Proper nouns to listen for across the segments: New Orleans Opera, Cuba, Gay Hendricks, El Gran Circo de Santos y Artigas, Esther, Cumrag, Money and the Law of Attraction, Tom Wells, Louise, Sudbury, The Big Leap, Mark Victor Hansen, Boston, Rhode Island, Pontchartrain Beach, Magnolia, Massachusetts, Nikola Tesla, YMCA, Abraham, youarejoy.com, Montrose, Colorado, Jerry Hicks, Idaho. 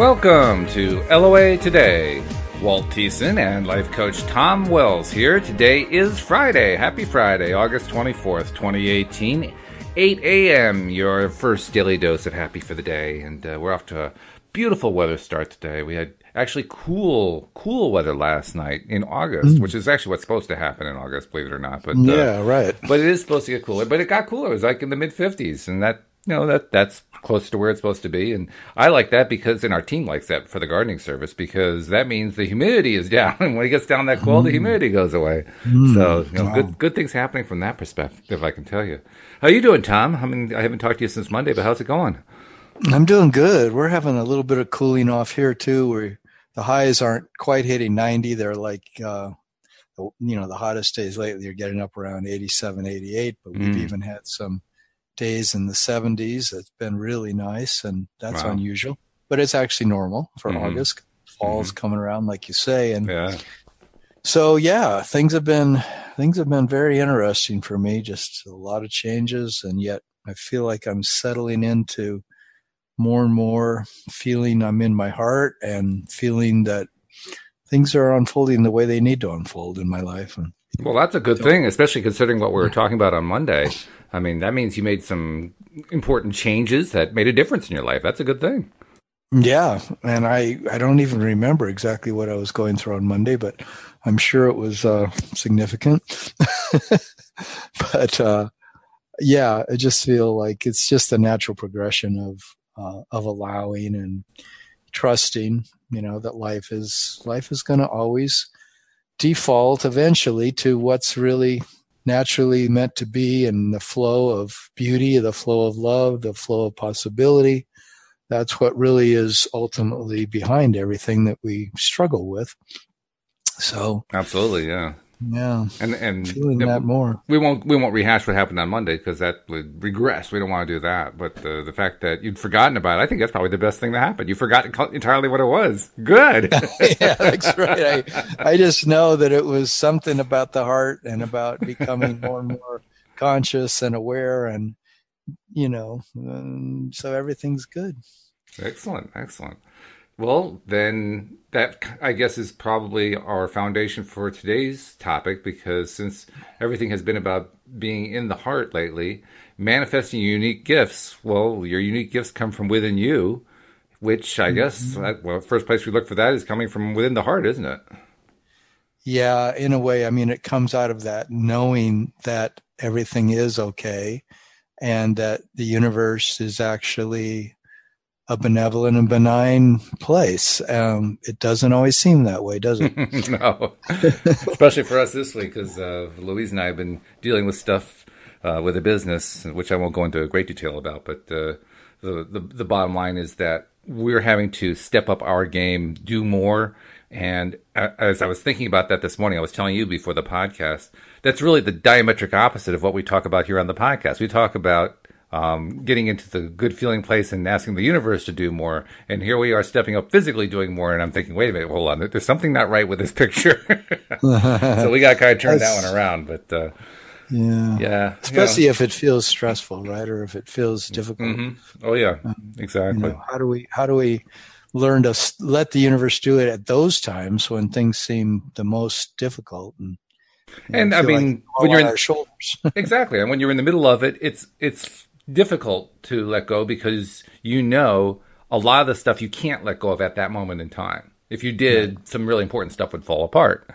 Welcome to LOA Today. Walt Thiessen and life coach Tom Wells here. Today is Friday. Happy Friday, August 24th, 2018, 8 a.m., your first daily dose of happy for the day. And we're off to a beautiful weather start today. We had actually cool weather last night in August, which is actually what's supposed to happen in August, believe it or not. But yeah, right. But it is supposed to get cooler. But it got cooler. It was like in the mid-50s, and that's close to where it's supposed to be. And I like that because, and our team likes that for the gardening service, because that means the humidity is down. And when it gets down that cold, the humidity goes away. So good things happening from that perspective, I can tell you. How are you doing, Tom? I mean, I haven't talked to you since Monday, but how's it going? I'm doing good. We're having a little bit of cooling off here too, where the highs aren't quite hitting 90. They're like, the hottest days lately are getting up around 87, 88, but we've even had some days in the 70s. It's been really nice, and that's unusual, but it's actually normal for August. Fall's coming around, like you say, and so things have been very interesting for me. Just a lot of changes, and yet I feel like I'm settling into more and more feeling I'm in my heart and feeling that things are unfolding the way they need to unfold in my life. And well, that's a good thing, especially considering what we were talking about on Monday. I mean, that means you made some important changes that made a difference in your life. That's a good thing. Yeah, and I don't even remember exactly what I was going through on Monday, but I'm sure it was significant. But yeah, I just feel like it's just a natural progression of allowing and trusting, that life is going to always default eventually to what's really naturally meant to be, and the flow of beauty, the flow of love, the flow of possibility. That's what really is ultimately behind everything that we struggle with. So absolutely, yeah. Yeah. And feeling that more. We won't rehash what happened on Monday, because that would regress. We don't want to do that. But the fact that you'd forgotten about it, I think that's probably the best thing that happened. You forgot entirely what it was. Good. Yeah, that's right. I just know that it was something about the heart and about becoming more and more conscious and aware, and so everything's good. Excellent. Well, then that, I guess, is probably our foundation for today's topic, because since everything has been about being in the heart lately, manifesting unique gifts, well, your unique gifts come from within you, which I guess, first place we look for that is coming from within the heart, isn't it? Yeah, in a way. I mean, it comes out of that knowing that everything is okay and that the universe is actually a benevolent and benign place. It doesn't always seem that way, does it? No, especially for us this week, because Louise and I have been dealing with stuff with a business, which I won't go into great detail about. But the bottom line is that we're having to step up our game, do more. And as I was thinking about that this morning, I was telling you before the podcast, that's really the diametric opposite of what we talk about here on the podcast. We talk about getting into the good feeling place and asking the universe to do more. And here we are stepping up physically doing more. And I'm thinking, wait a minute, hold on. There's something not right with this picture. So we got to kind of turn that one around. But yeah. Especially if it feels stressful, right? Or if it feels difficult. Mm-hmm. Oh, yeah, exactly. How do we learn to let the universe do it at those times when things seem the most difficult? And I mean, like when you're on our shoulders. Exactly. And when you're in the middle of it, it's difficult to let go, because a lot of the stuff you can't let go of at that moment in time. If you did, some really important stuff would fall apart.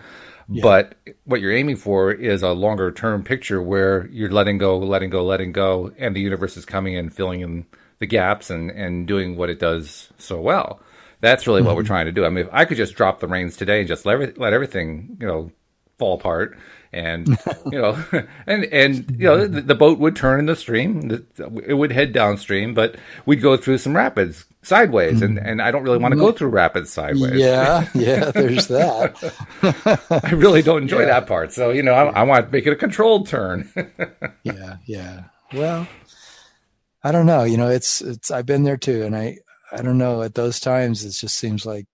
Yeah. But what you're aiming for is a longer term picture where you're letting go, and the universe is coming in, filling in the gaps and doing what it does so well. That's really what we're trying to do. I mean, if I could just drop the reins today and just let everything, fall apart, and the boat would turn in the stream, it would head downstream, but we'd go through some rapids sideways, and I don't really want to go through rapids sideways. Yeah There's that. I really don't enjoy that part, so I want to make it a controlled turn. Well, I don't know, it's I've been there too, and I don't know, at those times it just seems like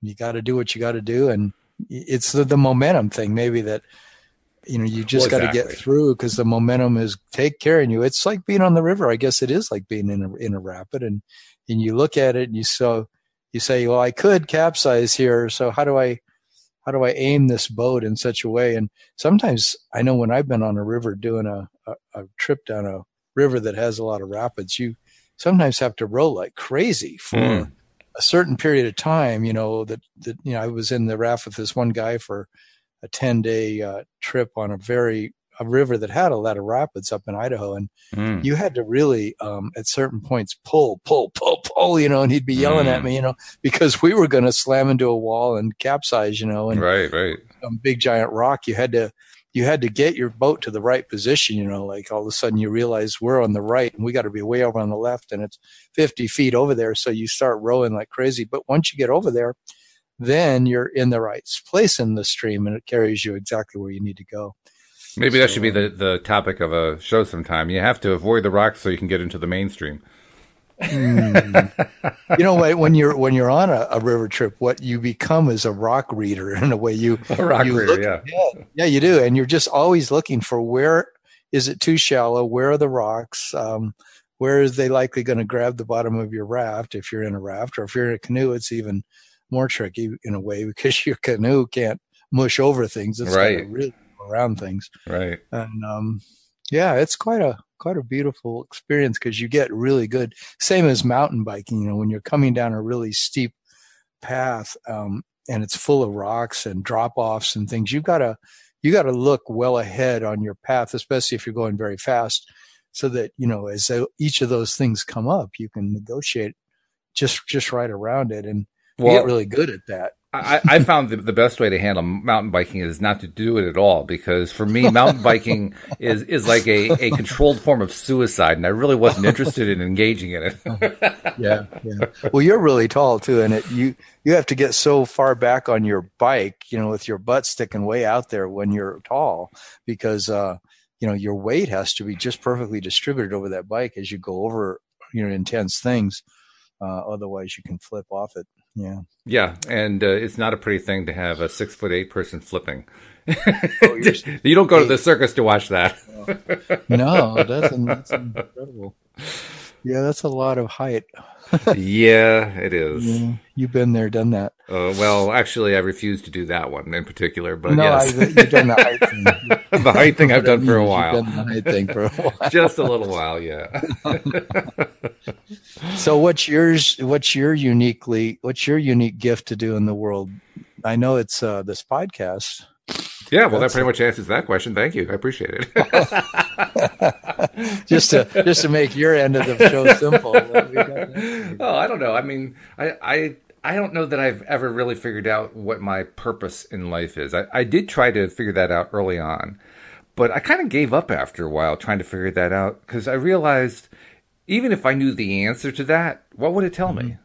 you got to do what you got to do, and it's the momentum thing, maybe, that you just got to get through, because the momentum is take care of you. It's like being on the river. I guess it is like being in a rapid, and you look at it and you saw you say, well, I could capsize here, so how do I aim this boat in such a way? And sometimes I know when I've been on a river doing a trip down a river that has a lot of rapids, you sometimes have to row like crazy for a certain period of time, you know, that, you know, I was in the raft with this one guy for a 10-day trip on a river that had a lot of rapids up in Idaho. And you had to really, at certain points, pull, you know, and he'd be yelling at me, you know, because we were going to slam into a wall and capsize, you know, and right. Some big giant rock. You had to get your boat to the right position, you know, like all of a sudden you realize we're on the right and we got to be way over on the left and it's 50 feet over there. So you start rowing like crazy. But once you get over there, then you're in the right place in the stream and it carries you exactly where you need to go. Maybe that should be the topic of a show sometime. You have to avoid the rocks so you can get into the mainstream. You know, when you're on a river trip, what you become is a rock reader in a way. Yeah, you do. And you're just always looking for, where is it too shallow? Where are the rocks? Where is they likely going to grab the bottom of your raft if you're in a raft? Or if you're in a canoe, it's even more tricky in a way because your canoe can't mush over things. It's right. Really around things. Right. And yeah, it's quite a beautiful experience because you get really good, same as mountain biking, you know, when you're coming down a really steep path and it's full of rocks and drop-offs and things, you got to look well ahead on your path, especially if you're going very fast, so that, you know, as each of those things come up, you can negotiate just right around it, and you get really good at that. I found the best way to handle mountain biking is not to do it at all, because for me, mountain biking is like a controlled form of suicide, and I really wasn't interested in engaging in it. Yeah. Well, you're really tall too, and you have to get so far back on your bike, you know, with your butt sticking way out there when you're tall, because you know, your weight has to be just perfectly distributed over that bike as you go over, you know, intense things. Otherwise, you can flip off it. Yeah. And it's not a pretty thing to have a 6'8" person flipping. You don't go to the circus to watch that. No, that's incredible. Yeah, that's a lot of height. Yeah, it is. Yeah, you've been there, done that. Well, actually, I refuse to do that one in particular. But no, yes. You've done the height thing. The height thing I've done for a while. You've done the height thing for a while. Just a little while, yeah. So, what's your unique gift to do in the world? I know it's this podcast. Yeah, well, that pretty much answers that question. Thank you. I appreciate it. just to make your end of the show simple. Oh, I don't know. I mean, I don't know that I've ever really figured out what my purpose in life is. I did try to figure that out early on, but I kind of gave up after a while trying to figure that out, because I realized even if I knew the answer to that, what would it tell me?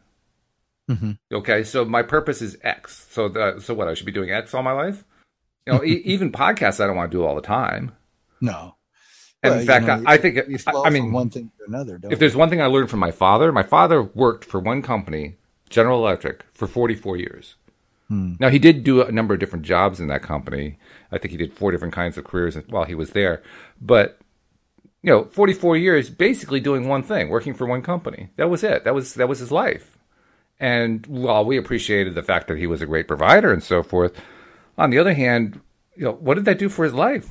Mm-hmm. Okay, so my purpose is X. So what, I should be doing X all my life? You know, even podcasts I don't want to do all the time. No. And well, in fact, you know, I think one thing to another. If there's one thing I learned from my father worked for one company, General Electric, for 44 years. Now, he did do a number of different jobs in that company. I think he did 4 different kinds of careers while he was there. But, you know, 44 years basically doing one thing, working for one company. That was it. That was his life. And while we appreciated the fact that he was a great provider and so forth, on the other hand, you know, what did that do for his life?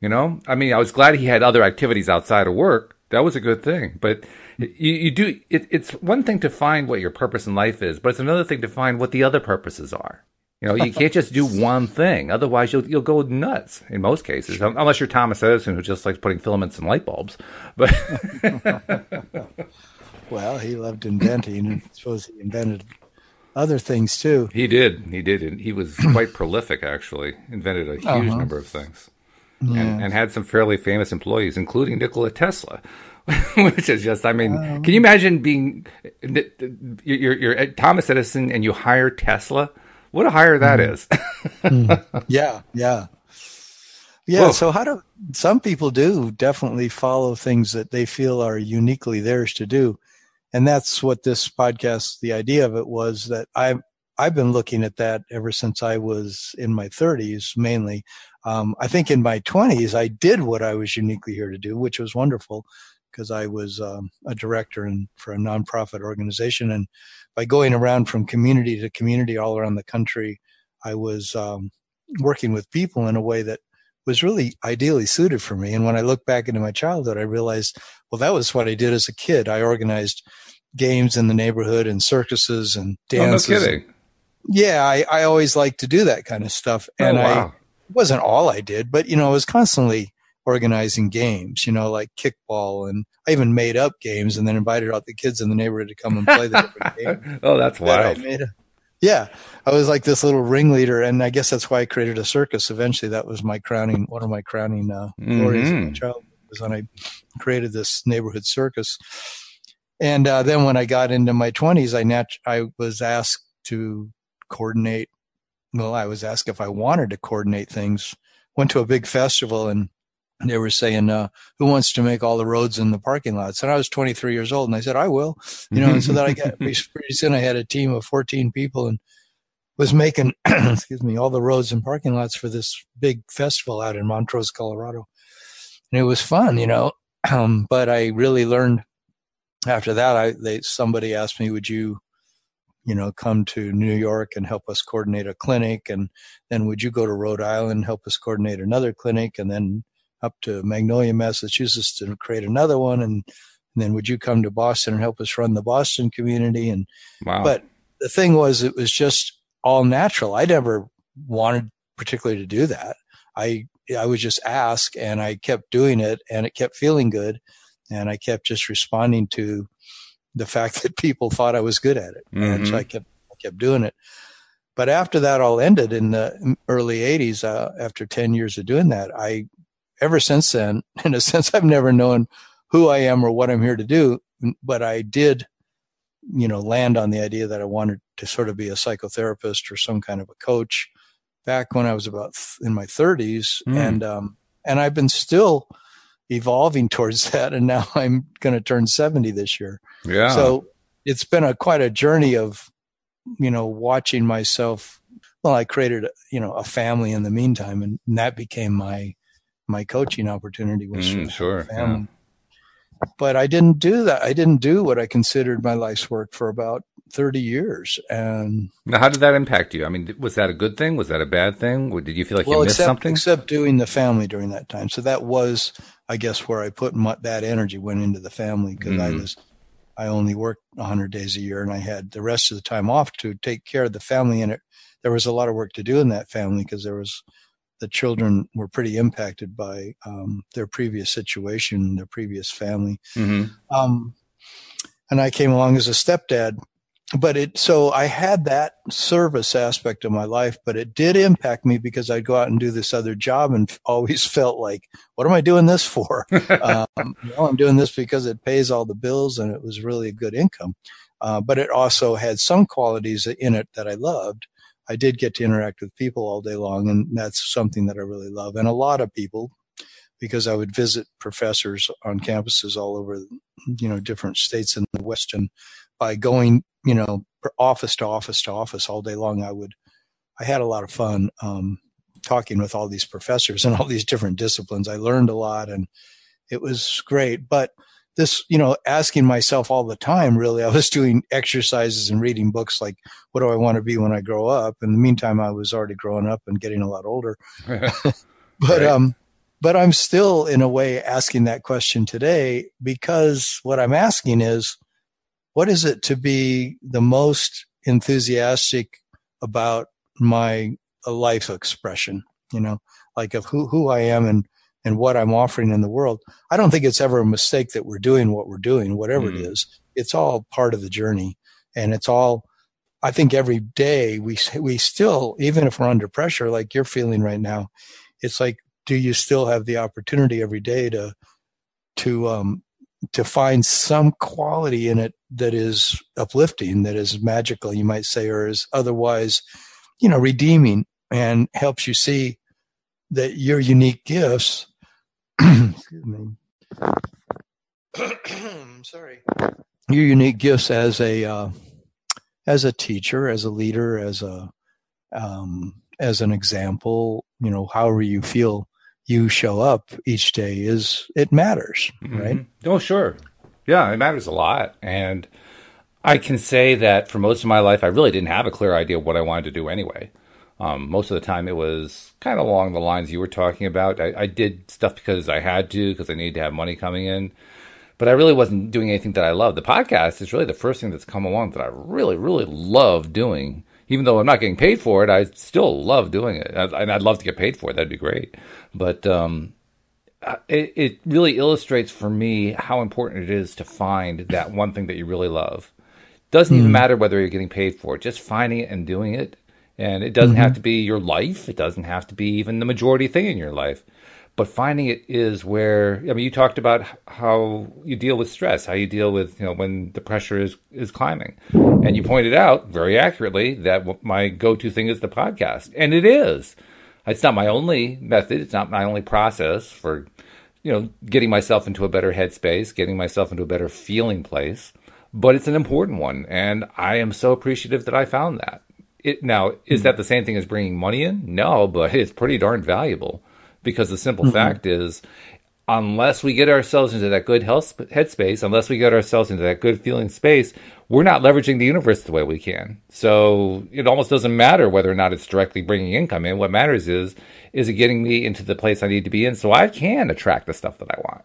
You know, I mean, I was glad he had other activities outside of work. That was a good thing. But it's one thing to find what your purpose in life is, but it's another thing to find what the other purposes are. You know, you can't just do one thing. Otherwise, you'll go nuts in most cases, unless you're Thomas Edison, who just likes putting filaments in light bulbs. But well, he loved inventing, and I suppose he invented other things too. He did. And he was quite prolific, actually. Invented a huge number of things, and had some fairly famous employees, including Nikola Tesla, which is just, I mean, can you imagine being you're Thomas Edison and you hire Tesla? What a hire that is. Yeah. Whoa. So some people do definitely follow things that they feel are uniquely theirs to do. And that's what this podcast, the idea of it was, that I've been looking at that ever since I was in my 30s, mainly. I think in my 20s, I did what I was uniquely here to do, which was wonderful, because I was a director for a nonprofit organization. And by going around from community to community all around the country, I was working with people in a way that was really ideally suited for me. And when I look back into my childhood, I realized, well, that was what I did as a kid. I organized games in the neighborhood and circuses and dances. Oh, no kidding. Yeah, I always liked to do that kind of stuff. And it wasn't all I did, but, I was constantly organizing games, like kickball. And I even made up games and then invited out the kids in the neighborhood to come and play the different games. Oh, that's wild. Yeah, I was like this little ringleader, and I guess that's why I created a circus. Eventually, that was one of my crowning glories in my childhood, was when I created this neighborhood circus. And then when I got into my 20s, I was asked to coordinate. Well, I was asked if I wanted to coordinate things. Went to a big festival, and they were saying, who wants to make all the roads in the parking lots? And I was 23 years old, and I said, I will. And so that I got pretty soon I had a team of 14 people and was making, all the roads and parking lots for this big festival out in Montrose, Colorado. And it was fun, but I really learned after that. Somebody asked me, would you, come to New York and help us coordinate a clinic? And then would you go to Rhode Island and help us coordinate another clinic? And then up to Magnolia, Massachusetts to create another one. And then would you come to Boston and help us run the Boston community? And But the thing was, it was just all natural. I never wanted particularly to do that. I was just asked, and I kept doing it, and it kept feeling good. And I kept just responding to the fact that people thought I was good at it. Mm-hmm. And so I kept doing it. But after that all ended in the early 80s, after 10 years of doing that, ever since then, in a sense, I've never known who I am or what I'm here to do, but I did, land on the idea that I wanted to sort of be a psychotherapist or some kind of a coach back when I was about in my 30s. And I've been still evolving towards that. And now I'm going to turn 70 this year. Yeah. So it's been quite a journey of, watching myself. Well, I created, a family in the meantime, and that became my coaching opportunity was family. Yeah. But I didn't do that. I didn't do what I considered my life's work for about 30 years. And now, how did that impact you? I mean, was that a good thing? Was that a bad thing? Did you feel like you missed something? Except doing the family during that time. So that was, I guess, where I put that energy went into the family, because I only worked 100 days a year, and I had the rest of the time off to take care of the family. And there was a lot of work to do in that family, because the children were pretty impacted by their previous situation, their previous family. Mm-hmm. And I came along as a stepdad, so I had that service aspect of my life, but it did impact me, because I'd go out and do this other job and always felt like, what am I doing this for? I'm doing this because it pays all the bills, and it was really a good income. But it also had some qualities in it that I loved. I did get to interact with people all day long, and that's something that I really love. And a lot of people, because I would visit professors on campuses all over, different states in the West. And by going, office to office to office all day long, I had a lot of fun talking with all these professors and all these different disciplines. I learned a lot, and it was great. But this, asking myself all the time, really, I was doing exercises and reading books like, what do I want to be when I grow up? In the meantime, I was already growing up and getting a lot older. But I'm still, in a way, asking that question today, because what I'm asking is, what is it to be the most enthusiastic about my life expression, like of who I am and what I'm offering in the world. I don't think it's ever a mistake that we're doing what we're doing, whatever it is. It's all part of the journey. And it's all, I think every day we still, even if we're under pressure, like you're feeling right now, it's like, do you still have the opportunity every day to find some quality in it that is uplifting, that is magical, you might say, or is otherwise, redeeming, and helps you see that your unique gifts, excuse me, sorry, your unique gifts as a teacher, as a leader, as an example, however you feel you show up each day is, it matters, right? Mm-hmm. Oh, sure. Yeah, it matters a lot. And I can say that for most of my life, I really didn't have a clear idea of what I wanted to do anyway. Most of the time, it was kind of along the lines you were talking about. I did stuff because I had to, because I needed to have money coming in. But I really wasn't doing anything that I loved. The podcast is really the first thing that's come along that I really, really love doing. Even though I'm not getting paid for it, I still love doing it. And I'd love to get paid for it. That'd be great. But it really illustrates for me how important it is to find that one thing that you really love. Doesn't even matter whether you're getting paid for it. Just finding it and doing it. And it doesn't have to be your life. It doesn't have to be even the majority thing in your life. But finding it is where, I mean, you talked about how you deal with stress, how you deal with, you know, when the pressure is climbing. And you pointed out very accurately that my go-to thing is the podcast. And it is. It's not my only method. It's not my only process for, you know, getting myself into a better headspace, getting myself into a better feeling place. But it's an important one. And I am so appreciative that I found that. Now, is that the same thing as bringing money in? No, but it's pretty darn valuable. Because the simple fact is, unless we get ourselves into that good headspace, unless we get ourselves into that good feeling space, we're not leveraging the universe the way we can. So it almost doesn't matter whether or not it's directly bringing income in. What matters is it getting me into the place I need to be in so I can attract the stuff that I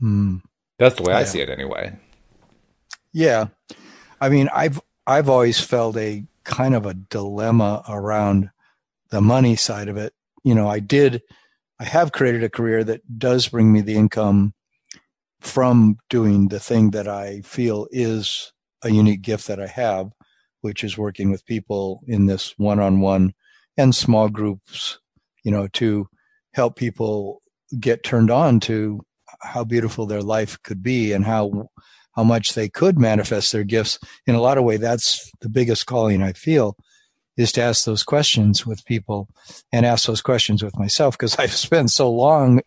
want? That's the way I see it anyway. Yeah. I mean, I've always felt a kind of a dilemma around the money side of it. You know, I have created a career that does bring me the income from doing the thing that I feel is a unique gift that I have, which is working with people in this one-on-one and small groups, you know, to help people get turned on to how beautiful their life could be and how much they could manifest their gifts. In a lot of ways, that's the biggest calling I feel, is to ask those questions with people and ask those questions with myself, because I've spent so long,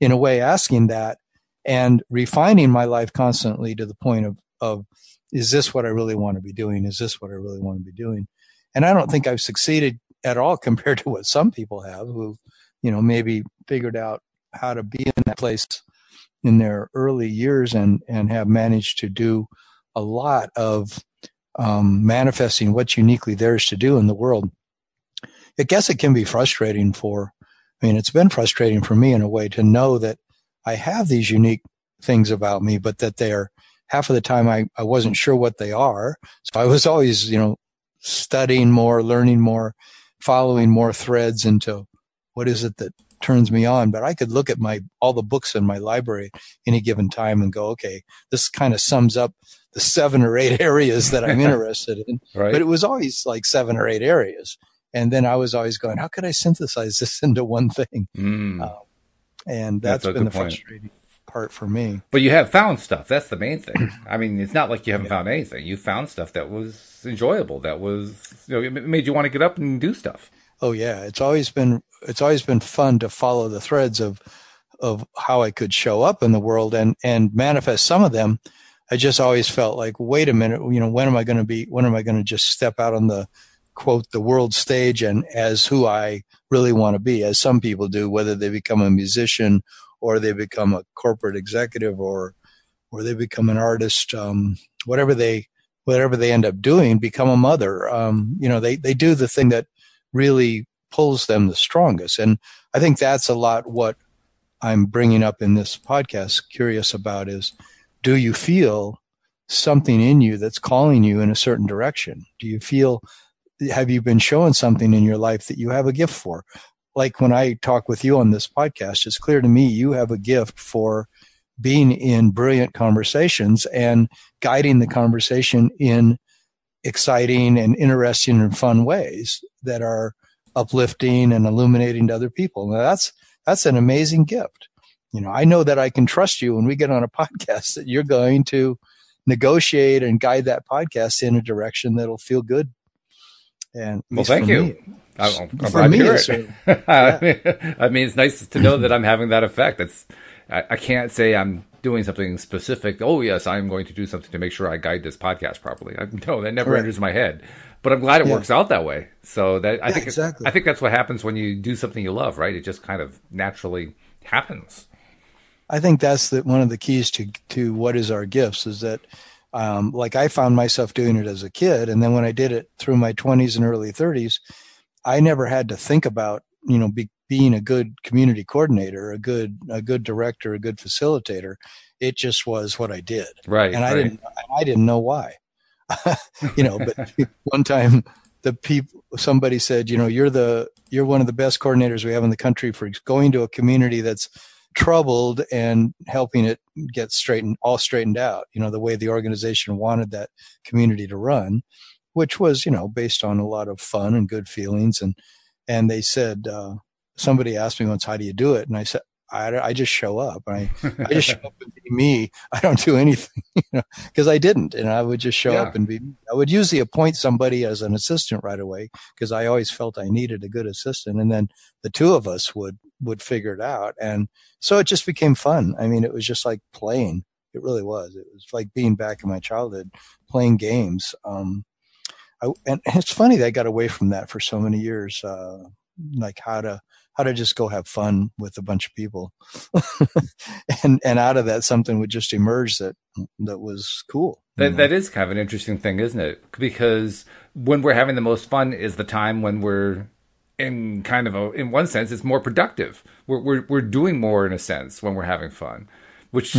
in a way, asking that and refining my life constantly to the point of is this what I really want to be doing? Is this what I really want to be doing? And I don't think I've succeeded at all compared to what some people have who, you know, maybe figured out how to be in that place in their early years and have managed to do a lot of manifesting what's uniquely theirs to do in the world. I guess it can be frustrating it's been frustrating for me in a way to know that I have these unique things about me, but that they're half of the time I wasn't sure what they are. So I was always, you know, studying more, learning more, following more threads into what is it that turns me on. But I could look at all the books in my library any given time and go, okay, this kind of sums up the 7 or 8 areas that I'm interested in. Right. But it was always like 7 or 8 areas. And then I was always going, how could I synthesize this into one thing? And that's been the frustrating part for me. But you have found stuff. That's the main thing. I mean, it's not like you haven't found anything. You found stuff that was enjoyable. That was, you know, it made you want to get up and do stuff. Oh yeah, it's always been fun to follow the threads of how I could show up in the world and manifest some of them. I just always felt like, wait a minute, you know, when am I going to just step out on the quote the world stage and as who I really want to be, as some people do, whether they become a musician or they become a corporate executive or they become an artist, whatever they end up doing, become a mother. You know, they do the thing that really pulls them the strongest. And I think that's a lot what I'm bringing up in this podcast, curious about is, do you feel something in you that's calling you in a certain direction? Have you been showing something in your life that you have a gift for? Like when I talk with you on this podcast, it's clear to me you have a gift for being in brilliant conversations and guiding the conversation in exciting and interesting and fun ways that are uplifting and illuminating to other people. Now that's an amazing gift. You know, I know that I can trust you when we get on a podcast that you're going to negotiate and guide that podcast in a direction that'll feel good. And well, thank you. I'm glad to hear it. I mean, it's nice to know that I'm having that effect. That's I can't say I'm doing something specific. Oh, yes, I'm going to do something to make sure I guide this podcast properly. No, that never enters my head. But I'm glad it works out that way. So that I think that's what happens when you do something you love, right? It just kind of naturally happens. I think that's one of the keys to what is our gifts is that, like I found myself doing it as a kid. And then when I did it through my 20s and early 30s, I never had to think about, being a good community coordinator, a good director, a good facilitator. It just was what I did. Right. And I didn't know why, but one time somebody said, you're one of the best coordinators we have in the country for going to a community that's troubled and helping it get straightened out, the way the organization wanted that community to run, which was, based on a lot of fun and good feelings. And they said, somebody asked me once, how do you do it? And I said, I just show up. I just show up and be me. I don't do anything, because I didn't. And I would just show up and be, I would usually appoint somebody as an assistant right away, because I always felt I needed a good assistant. And then the two of us would figure it out. And so it just became fun. I mean, it was just like playing. It really was. It was like being back in my childhood, playing games. And it's funny that I got away from that for so many years, like how to just go have fun with a bunch of people. and out of that, something would just emerge that was cool. That is kind of an interesting thing, isn't it? Because when we're having the most fun is the time when we're in one sense, it's more productive. We're doing more in a sense when we're having fun, which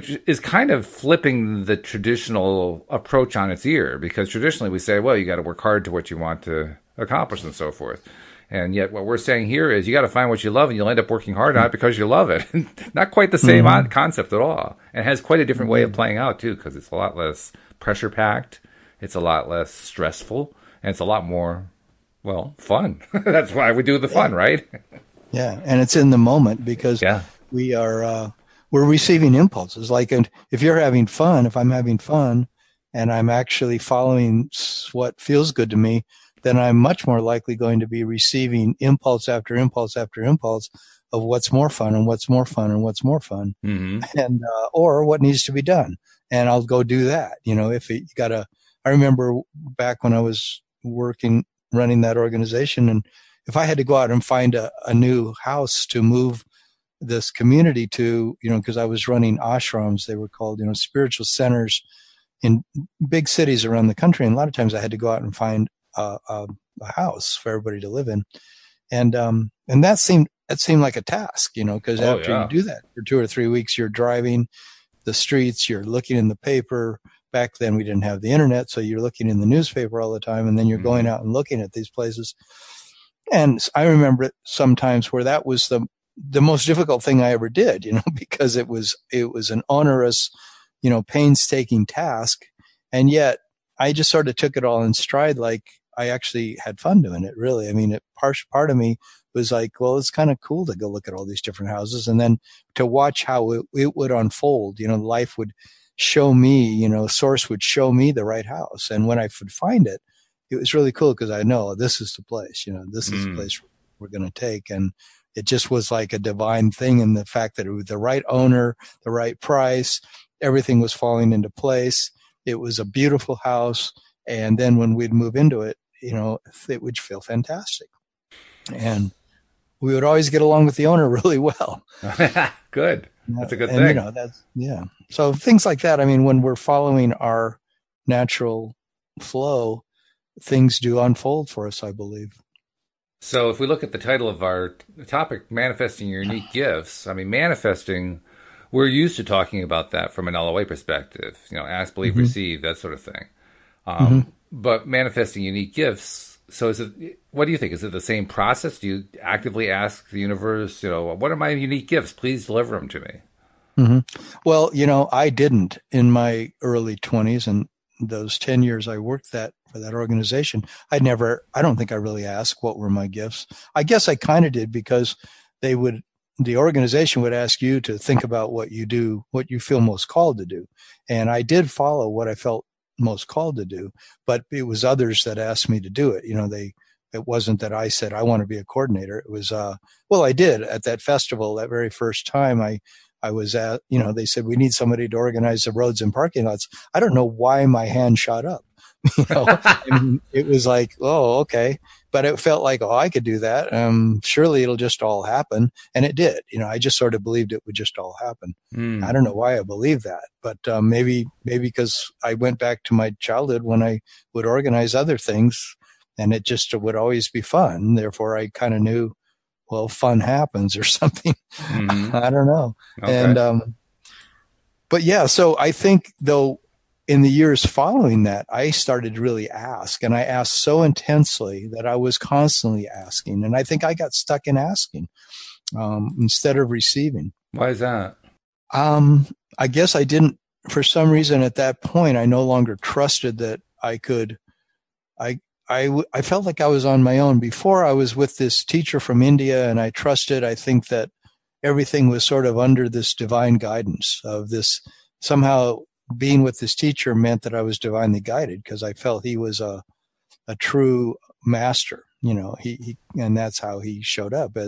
is kind of flipping the traditional approach on its ear, because traditionally we say, well, you got to work hard to what you want to accomplish and so forth. And yet what we're saying here is you got to find what you love and you'll end up working hard on it because you love it. Not quite the same concept at all. And it has quite a different way of playing out too, because it's a lot less pressure packed. It's a lot less stressful, and it's a lot more, fun. That's why we do the fun, right? Yeah. And it's in the moment, because we are, we're receiving impulses. Like if I'm having fun and I'm actually following what feels good to me, then I'm much more likely going to be receiving impulse after impulse after impulse of what's more fun and what's more fun and what's more fun, and or what needs to be done. And I'll go do that. I remember back when I was working, running that organization, and if I had to go out and find a new house to move this community to, because I was running ashrams, they were called, spiritual centers in big cities around the country. And a lot of times I had to go out and find a house for everybody to live in, and that seemed like a task, because you do that for 2 or 3 weeks, you're driving the streets, you're looking in the paper. Back then we didn't have the internet, so you're looking in the newspaper all the time, and then you're going out and looking at these places. And I remember sometimes where that was the most difficult thing I ever did, because it was an onerous, painstaking task, and yet I just sort of took it all in stride, like. I actually had fun doing it, really. I mean, part of me was like, well, it's kind of cool to go look at all these different houses, and then to watch how it would unfold. Life would show me, source would show me the right house. And when I would find it, it was really cool, because I know this is the place, this is the place we're going to take. And it just was like a divine thing in the fact that it was the right owner, the right price, everything was falling into place. It was a beautiful house. And then when we'd move into it, it would feel fantastic. And we would always get along with the owner really well. Good. That's a good thing. So things like that. I mean, when we're following our natural flow, things do unfold for us, I believe. So if we look at the title of our topic, Manifesting Your Unique Gifts, I mean, manifesting, we're used to talking about that from an LOA perspective, ask, believe, receive, that sort of thing. But manifesting unique gifts. So what do you think? Is it the same process? Do you actively ask the universe, what are my unique gifts? Please deliver them to me. Well, I didn't in my early 20s and those 10 years I worked for that organization. I don't think I really asked what were my gifts. I guess I kind of did, because the organization would ask you to think about what you do, what you feel most called to do. And I did follow what I felt most called to do, but it was others that asked me to do it. They It wasn't that I said, I want to be a coordinator. It was, well, I did at that festival, that very first time I was at, you know, they said, we need somebody to organize the roads and parking lots. I don't know why my hand shot up. You know, I mean, it was like, oh, okay. But it felt like, oh, I could do that. Surely it'll just all happen. And it did. You know, I just sort of believed it would just all happen. Mm. I don't know why I believed that, but maybe because I went back to my childhood when I would organize other things and it just would always be fun. Therefore, I kind of knew, well, fun happens or something. Mm-hmm. I don't know. Okay. And, but yeah, so I think though, in the years following that, I started to really ask, and I asked so intensely that I was constantly asking. And I think I got stuck in asking, instead of receiving. Why is that? I guess I didn't, for some reason at that point, I no longer trusted that I could, I felt like I was on my own. Before I was with this teacher from India and I trusted, I think that everything was sort of under this divine guidance of this somehow. Being with this teacher meant that I was divinely guided because I felt he was a true master, you know, he and that's how he showed up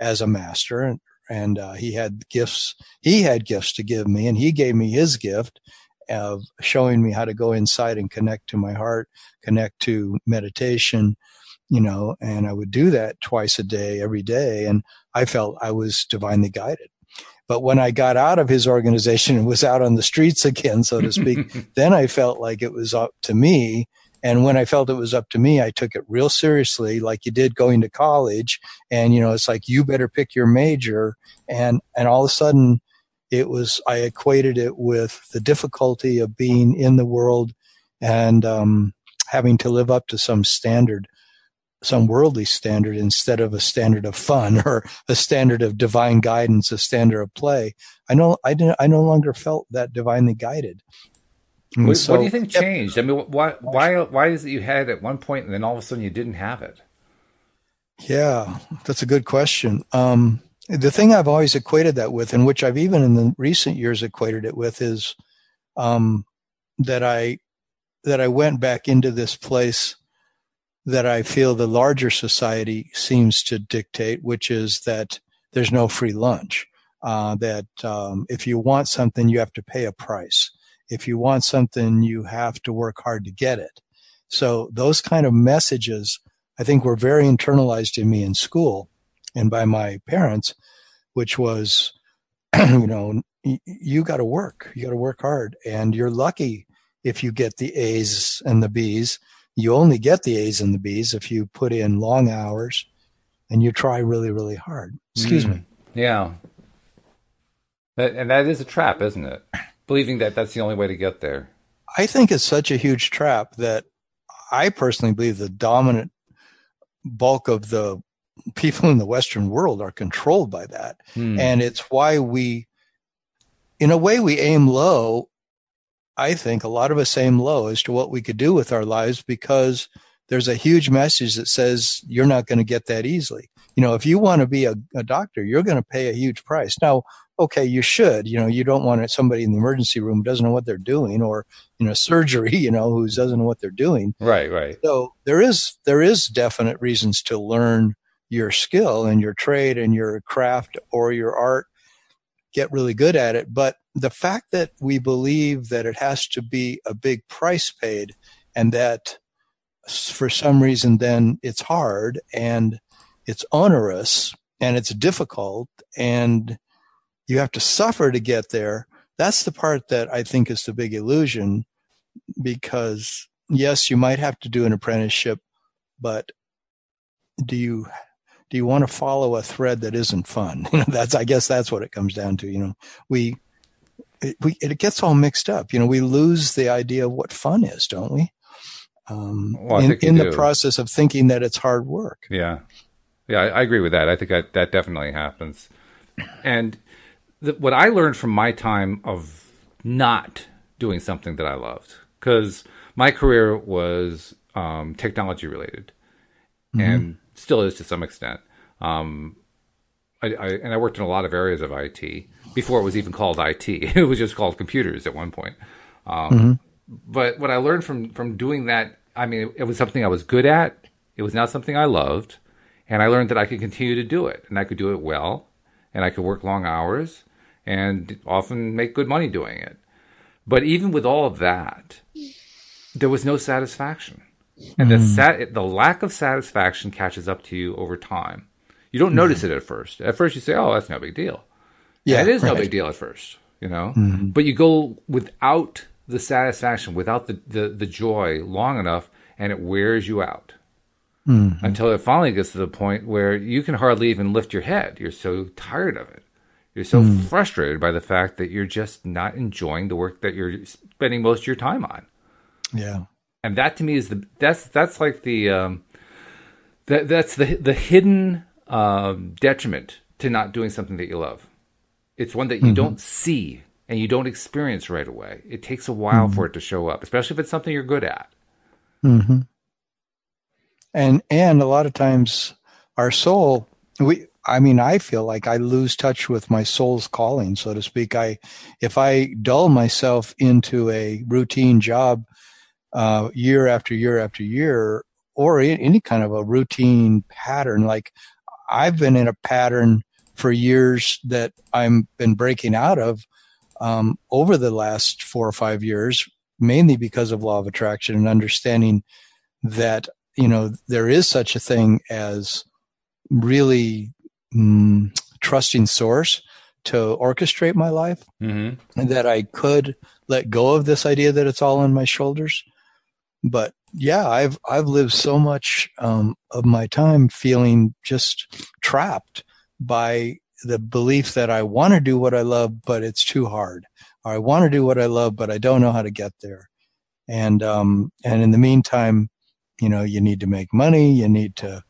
as a master. And he had gifts to give me, and he gave me his gift of showing me how to go inside and connect to my heart, connect to meditation, you know, and I would do that twice a day, every day. And I felt I was divinely guided. But when I got out of his organization and was out on the streets again, so to speak, then I felt like it was up to me. And when I felt it was up to me, I took it real seriously, like you did going to college. And, you know, it's like, you better pick your major. And all of a sudden it was, I equated it with the difficulty of being in the world and having to live up to some standard, some worldly standard, instead of a standard of fun or a standard of divine guidance, a standard of play. I no longer felt that divinely guided. So, what do you think changed? I mean, why is it you had it at one point and then all of a sudden you didn't have it? Yeah, that's a good question. The thing I've always equated that with, and which I've even in the recent years equated it with, is that I went back into this place that I feel the larger society seems to dictate, which is that there's no free lunch, that if you want something, you have to pay a price. If you want something, you have to work hard to get it. So those kind of messages, I think, were very internalized in me in school and by my parents, which was, you know, you got to work. You got to work hard. And you're lucky if you get the A's and the B's. You only get the A's and the B's if you put in long hours and you try really, really hard. Excuse me. Yeah. And that is a trap, isn't it? Believing that that's the only way to get there. I think it's such a huge trap that I personally believe the dominant bulk of the people in the Western world are controlled by that. Mm. And it's why we, in a way, we aim low. I think a lot of us aim low as to what we could do with our lives, because there's a huge message that says you're not going to get that easily. You know, if you want to be a doctor, you're going to pay a huge price. Now, okay, you should, you know, you don't want somebody in the emergency room who doesn't know what they're doing, or, you know, surgery, you know, who doesn't know what they're doing. Right. So there is definite reasons to learn your skill and your trade and your craft or your art, get really good at it. But the fact that we believe that it has to be a big price paid, and that for some reason then it's hard and it's onerous and it's difficult and you have to suffer to get there, that's the part that I think is the big illusion. Because yes, you might have to do an apprenticeship, but do you want to follow a thread that isn't fun? I guess that's what it comes down to. You know, it gets all mixed up. You know, we lose the idea of what fun is, don't we? In the process of thinking that it's hard work. Yeah, I agree with that. I think that definitely happens. And what I learned from my time of not doing something that I loved, because my career was technology related, mm-hmm. and still is to some extent. I worked in a lot of areas of IT before it was even called IT. It was just called computers at one point. But what I learned from doing that, I mean, it was something I was good at It was not something I loved, and I learned that I could continue to do it, and I could do it well, and I could work long hours, and often make good money doing it. But even with all of that, there was no satisfaction. And the lack of satisfaction catches up to you over time. You don't notice it at first. At first you say, oh, that's no big deal. Yeah, and it is no big deal at first, you know. But you go without the satisfaction, without the joy long enough, and it wears you out. Until it finally gets to the point where you can hardly even lift your head. You're so tired of it. You're so frustrated by the fact that you're just not enjoying the work that you're spending most of your time on. Yeah. And that to me is the hidden detriment to not doing something that you love. It's one that you don't see and you don't experience right away. It takes a while for it to show up, especially if it's something you're good at. And a lot of times our soul, I feel like I lose touch with my soul's calling, so to speak. If I dull myself into a routine job year after year after year, or any kind of a routine pattern, like I've been in a pattern for years that I've been breaking out of over the last 4 or 5 years, mainly because of law of attraction and understanding that, you know, there is such a thing as really trusting source to orchestrate my life, and that I could let go of this idea that it's all on my shoulders. But yeah, I've lived so much of my time feeling just trapped by the belief that I want to do what I love, but it's too hard. Or I want to do what I love, but I don't know how to get there. And in the meantime, you know, you need to make money, you need to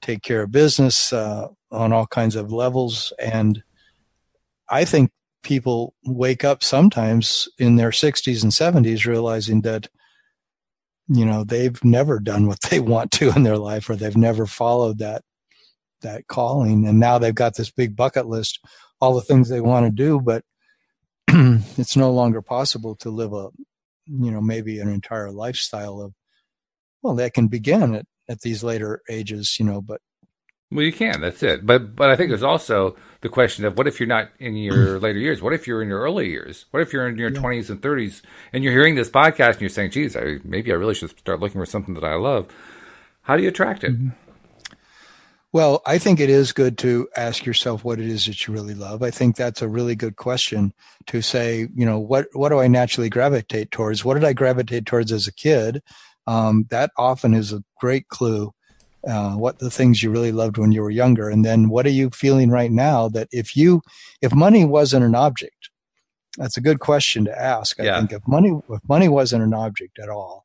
take care of business on all kinds of levels. And I think people wake up sometimes in their 60s and 70s realizing that, you know, they've never done what they want to in their life, or they've never followed that calling. And now they've got this big bucket list, all the things they want to do, but it's no longer possible to live a, you know, maybe an entire lifestyle of, well, that can begin at these later ages, you know, but. Well, you can, that's it. But I think there's also the question of what if you're not in your later years? What if you're in your early years? What if you're in your 20s and 30s and you're hearing this podcast and you're saying, geez, maybe I really should start looking for something that I love. How do you attract it? Well, I think it is good to ask yourself what it is that you really love. I think that's a really good question to say, you know, what do I naturally gravitate towards? What did I gravitate towards as a kid? That often is a great clue, what the things you really loved when you were younger. And then what are you feeling right now that if money wasn't an object, that's a good question to ask. I think if money wasn't an object at all,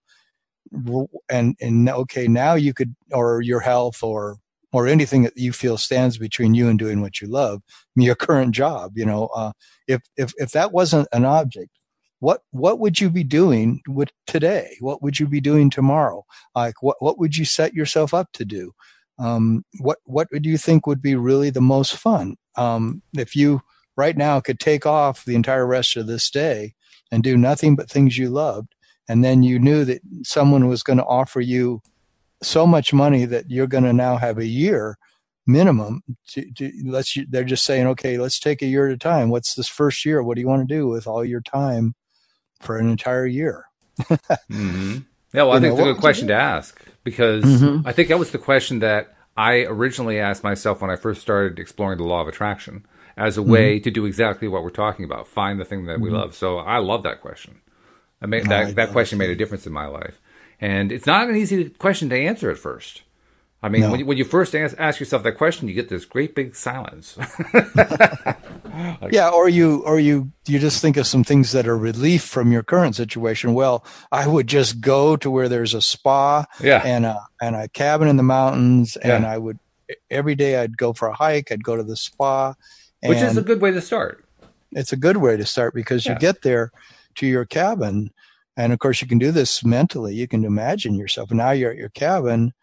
and okay, now you could, or your health or anything that you feel stands between you and doing what you love, your current job, you know, if that wasn't an object, What would you be doing with today? What would you be doing tomorrow? Like what would you set yourself up to do? What would you think would be really the most fun? If you right now could take off the entire rest of this day and do nothing but things you loved, and then you knew that someone was going to offer you so much money that you're going to now have a year minimum they're just saying, okay, let's take a year at a time. What's this first year? What do you want to do with all your time for an entire year? Yeah, well, I think it's a good question to ask, because I think that was the question that I originally asked myself when I first started exploring the law of attraction as a way to do exactly what we're talking about, find the thing that we love. So I love that question. That question made a difference in my life. And it's not an easy question to answer at first. I mean, when you first ask yourself that question, you get this great big silence. or you just think of some things that are relief from your current situation. Well, I would just go to where there's a spa and a cabin in the mountains, and I would every day I'd go for a hike, I'd go to the spa. Which is a good way to start. It's a good way to start, because you get there to your cabin, and of course you can do this mentally. You can imagine yourself. Now you're at your cabin.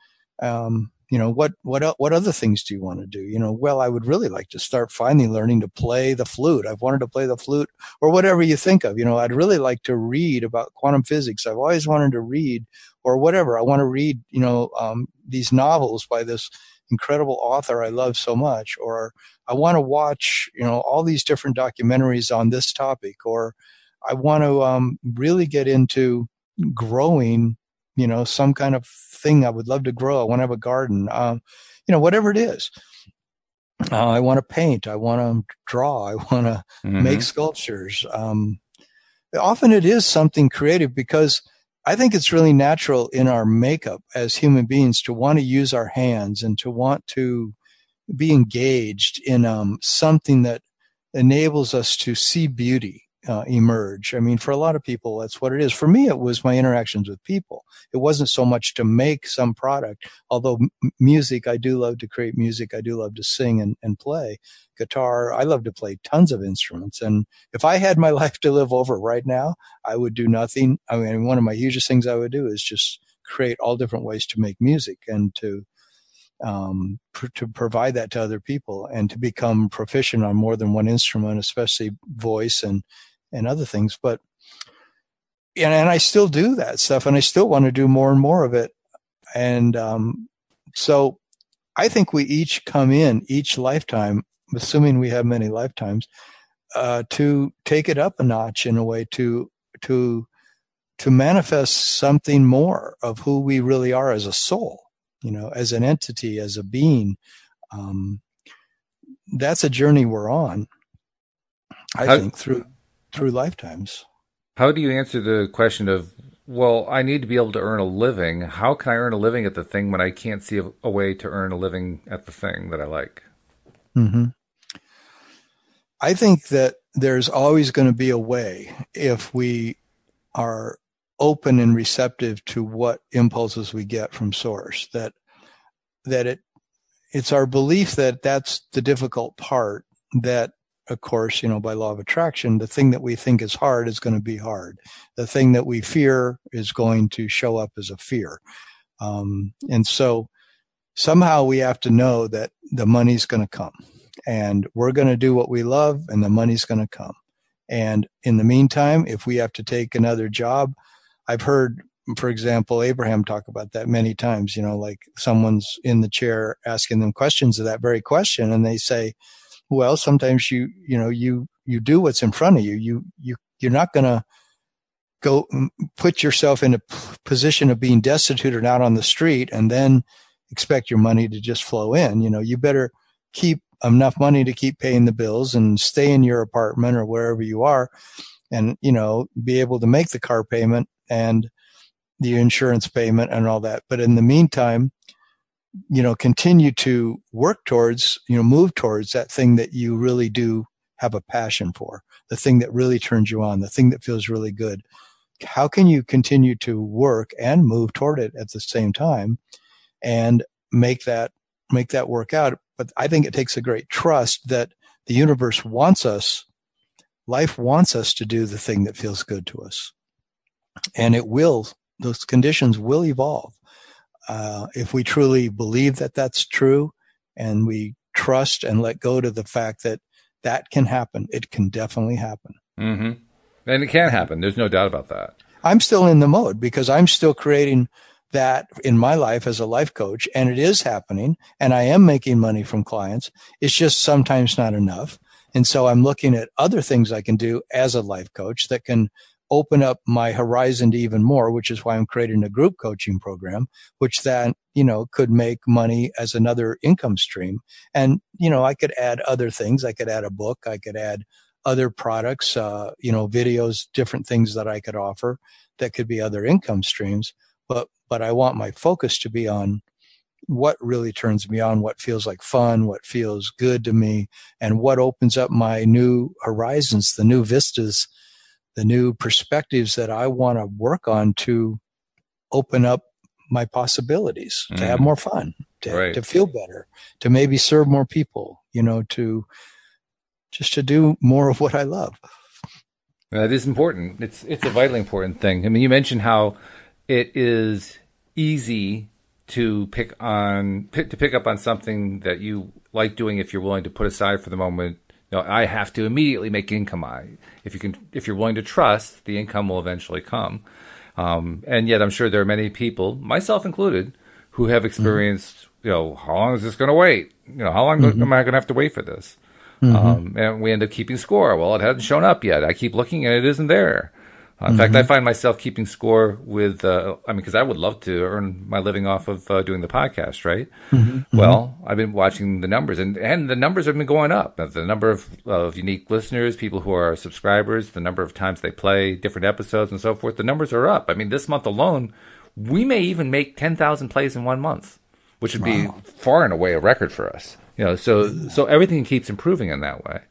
you know, what other things do you want to do? You know, well, I would really like to start finally learning to play the flute. I've wanted to play the flute, or whatever you think of. You know, I'd really like to read about quantum physics. I've always wanted to read, or whatever. I want to read, you know, these novels by this incredible author I love so much, or I want to watch, you know, all these different documentaries on this topic, or I want to really get into growing, you know, some kind of thing I would love to grow. I want to have a garden, you know, whatever it is. I want to paint. I want to draw. I want to make sculptures. Often it is something creative, because I think it's really natural in our makeup as human beings to want to use our hands and to want to be engaged in something that enables us to see beauty emerge. I mean, for a lot of people, that's what it is. For me, it was my interactions with people. It wasn't so much to make some product, although music, I do love to create music. I do love to sing and play guitar. I love to play tons of instruments. And if I had my life to live over right now, I would do nothing. I mean, one of my hugest things I would do is just create all different ways to make music and to provide that to other people and to become proficient on more than one instrument, especially voice and other things. But, and I still do that stuff, and I still want to do more and more of it. And so I think we each come in each lifetime, assuming we have many lifetimes, to take it up a notch in a way, to manifest something more of who we really are as a soul, you know, as an entity, as a being. That's a journey we're on, I think, through lifetimes. How do you answer the question of, well, I need to be able to earn a living. How can I earn a living at the thing when I can't see a way to earn a living at the thing that I like? Mm-hmm. I think that there's always going to be a way if we are open and receptive to what impulses we get from source, that it's our belief that that's the difficult part, that, of course, you know, by law of attraction, the thing that we think is hard is going to be hard. The thing that we fear is going to show up as a fear. And so somehow we have to know that the money's going to come, and we're going to do what we love, and the money's going to come. And in the meantime, if we have to take another job, I've heard, for example, Abraham talk about that many times, you know, like someone's in the chair asking them questions of that very question. And they say, well, sometimes you do what's in front of you. You're not going to go put yourself in a position of being destitute or out on the street and then expect your money to just flow in. You know, you better keep enough money to keep paying the bills and stay in your apartment or wherever you are and, you know, be able to make the car payment and the insurance payment and all that. But in the meantime, you know, continue to work towards, you know, move towards that thing that you really do have a passion for, the thing that really turns you on, the thing that feels really good. How can you continue to work and move toward it at the same time and make that work out? But I think it takes a great trust that the universe wants us, life wants us to do the thing that feels good to us. And it will, those conditions will evolve. If we truly believe that that's true and we trust and let go to the fact that that can happen, it can definitely happen. Mm-hmm. And it can happen. There's no doubt about that. I'm still in the mode because I'm still creating that in my life as a life coach, and it is happening, and I am making money from clients. It's just sometimes not enough. And so I'm looking at other things I can do as a life coach that can open up my horizon to even more, which is why I'm creating a group coaching program, which then, you know, could make money as another income stream. And, you know, I could add other things. I could add a book. I could add other products, you know, videos, different things that I could offer that could be other income streams. But I want my focus to be on what really turns me on, what feels like fun, what feels good to me, and what opens up my new horizons, the new vistas, the new perspectives that I want to work on to open up my possibilities, to have more fun, to feel better, to maybe serve more people, you know, to just to do more of what I love. That is important. It's a vitally important thing. I mean, you mentioned how it is easy to pick up on something that you like doing, if you're willing to put aside for the moment, no, I have to immediately make income. If you're willing to trust, the income will eventually come. And yet, I'm sure there are many people, myself included, who have experienced, mm-hmm. How long is this going to wait? How long mm-hmm. am I going to have to wait for this? Mm-hmm. And we end up keeping score. Well, it hasn't shown up yet. I keep looking and it isn't there. In mm-hmm. fact, I find myself keeping score with, because I would love to earn my living off of doing the podcast, right? Mm-hmm. Well, I've been watching the numbers, and the numbers have been going up. The number of unique listeners, people who are subscribers, the number of times they play different episodes and so forth, the numbers are up. I mean, this month alone, we may even make 10,000 plays in 1 month, which would be far and away a record for us. So everything keeps improving in that way.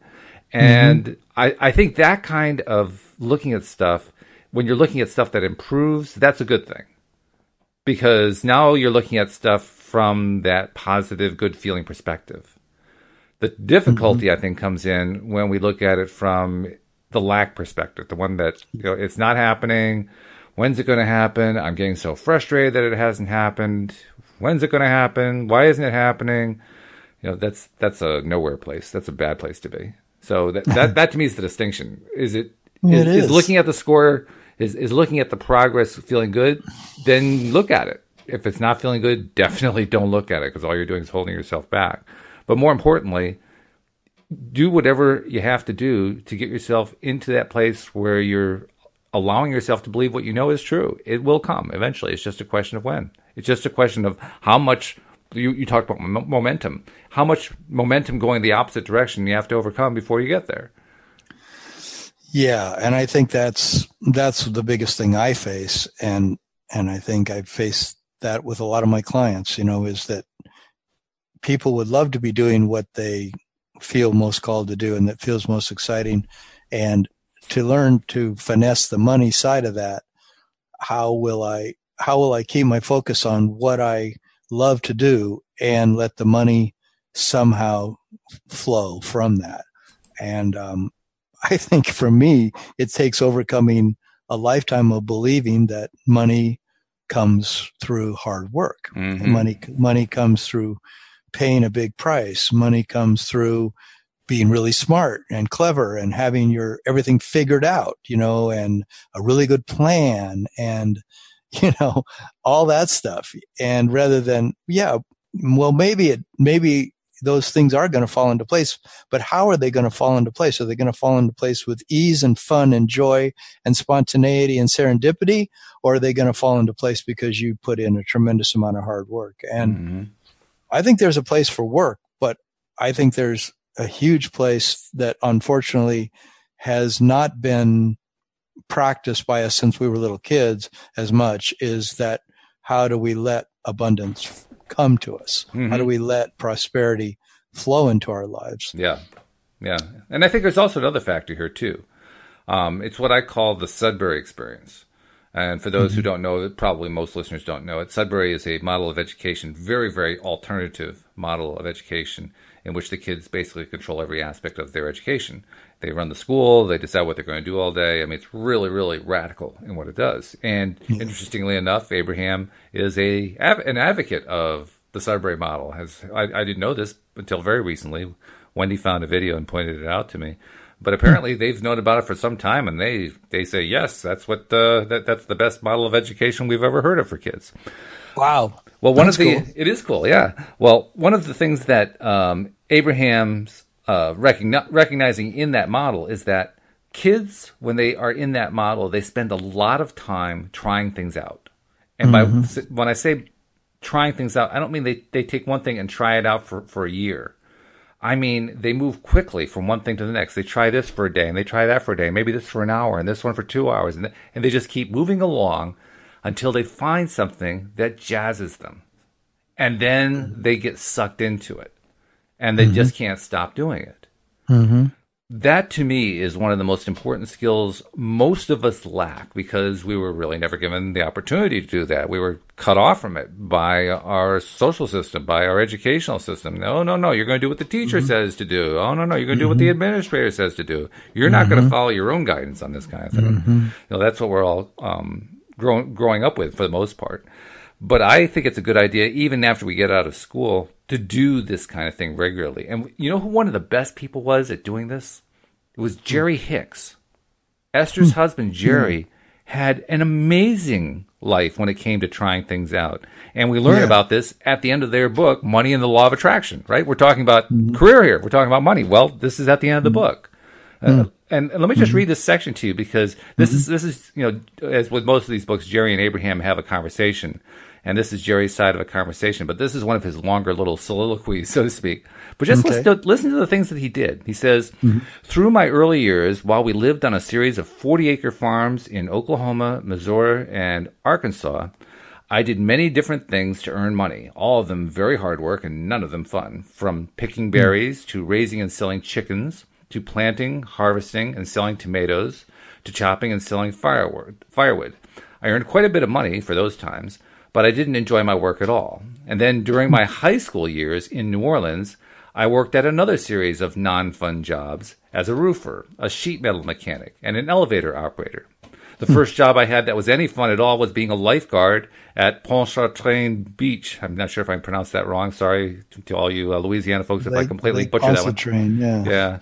And mm-hmm. I think that kind of looking at stuff, when you're looking at stuff that improves, that's a good thing, because now you're looking at stuff from that positive, good feeling perspective. The difficulty, mm-hmm. I think, comes in when we look at it from the lack perspective, the one that, it's not happening. When's it going to happen? I'm getting so frustrated that it hasn't happened. When's it going to happen? Why isn't it happening? That's a nowhere place. That's a bad place to be. So that to me is the distinction. Is looking at the score, is looking at the progress feeling good? Then look at it. If it's not feeling good, definitely don't look at it, because all you're doing is holding yourself back. But more importantly, do whatever you have to do to get yourself into that place where you're allowing yourself to believe what you know is true. It will come eventually. It's just a question of when. It's just a question of how much. You talked about momentum. How much momentum going the opposite direction you have to overcome before you get there? Yeah, and I think that's the biggest thing I face, and I think I've faced that with a lot of my clients. Is that people would love to be doing what they feel most called to do and that feels most exciting, and to learn to finesse the money side of that. How will I keep my focus on what I love to do and let the money somehow flow from that? And I think for me, it takes overcoming a lifetime of believing that money comes through hard work. Mm-hmm. And money comes through paying a big price. Money comes through being really smart and clever and having your everything figured out, and a really good plan and all that stuff. And rather than, maybe those things are going to fall into place, but how are they going to fall into place? Are they going to fall into place with ease and fun and joy and spontaneity and serendipity? Or are they going to fall into place because you put in a tremendous amount of hard work? And mm-hmm. I think there's a place for work, but I think there's a huge place that unfortunately has not been practiced by us since we were little kids as much, is that how do we let abundance come to us? Mm-hmm. How do we let prosperity flow into our lives? Yeah. And I think there's also another factor here too. It's what I call the Sudbury experience. And for those mm-hmm. who don't know, probably most listeners don't know it, Sudbury is a model of education, very, very alternative model of education, in which the kids basically control every aspect of their education. They run the school, they decide what they're going to do all day. I mean, it's really, really radical in what it does. And interestingly enough, Abraham is an advocate of the Sudbury model. I didn't know this until very recently. Wendy found a video and pointed it out to me. But apparently they've known about it for some time, and they say, yes, that's what that's the best model of education we've ever heard of for kids. Wow. Well, it is cool, yeah. Well, one of the things that Abraham's recognizing in that model is that kids, when they are in that model, they spend a lot of time trying things out. And mm-hmm. When I say trying things out, I don't mean they take one thing and try it out for a year. I mean, they move quickly from one thing to the next. They try this for a day, and they try that for a day, maybe this for an hour, and this one for 2 hours, and they just keep moving along until they find something that jazzes them. And then they get sucked into it, and they mm-hmm. just can't stop doing it. Mm-hmm. That, to me, is one of the most important skills most of us lack, because we were really never given the opportunity to do that. We were cut off from it by our social system, by our educational system. Oh, no, you're going to do what the teacher mm-hmm. says to do. Oh, no, you're going to do what the administrator says to do. You're not mm-hmm. going to follow your own guidance on this kind of thing. Mm-hmm. That's what we're all growing up with for the most part. But I think it's a good idea, even after we get out of school, to do this kind of thing regularly. And you know who one of the best people was at doing this? It was Jerry Hicks. Esther's husband, Jerry, had an amazing life when it came to trying things out. And we learn about this at the end of their book, Money and the Law of Attraction, right? We're talking about career here. We're talking about money. Well, this is at the end of the book. And let me just read this section to you, because this is, you know, as with most of these books, Jerry and Abraham have a conversation. And this is Jerry's side of a conversation, but this is one of his longer little soliloquies, so to speak. But just listen to the things that he did. He says, through my early years, while we lived on a series of 40-acre farms in Oklahoma, Missouri, and Arkansas, I did many different things to earn money, all of them very hard work and none of them fun, from picking berries to raising and selling chickens to planting, harvesting, and selling tomatoes to chopping and selling firewood. I earned quite a bit of money for those times, but I didn't enjoy my work at all. And then during my high school years in New Orleans, I worked at another series of non-fun jobs as a roofer, a sheet metal mechanic, and an elevator operator. The first job I had that was any fun at all was being a lifeguard at Pontchartrain Beach. I'm not sure if I pronounced that wrong. Sorry to all you Louisiana folks if I completely butchered that one. Pontchartrain, yeah.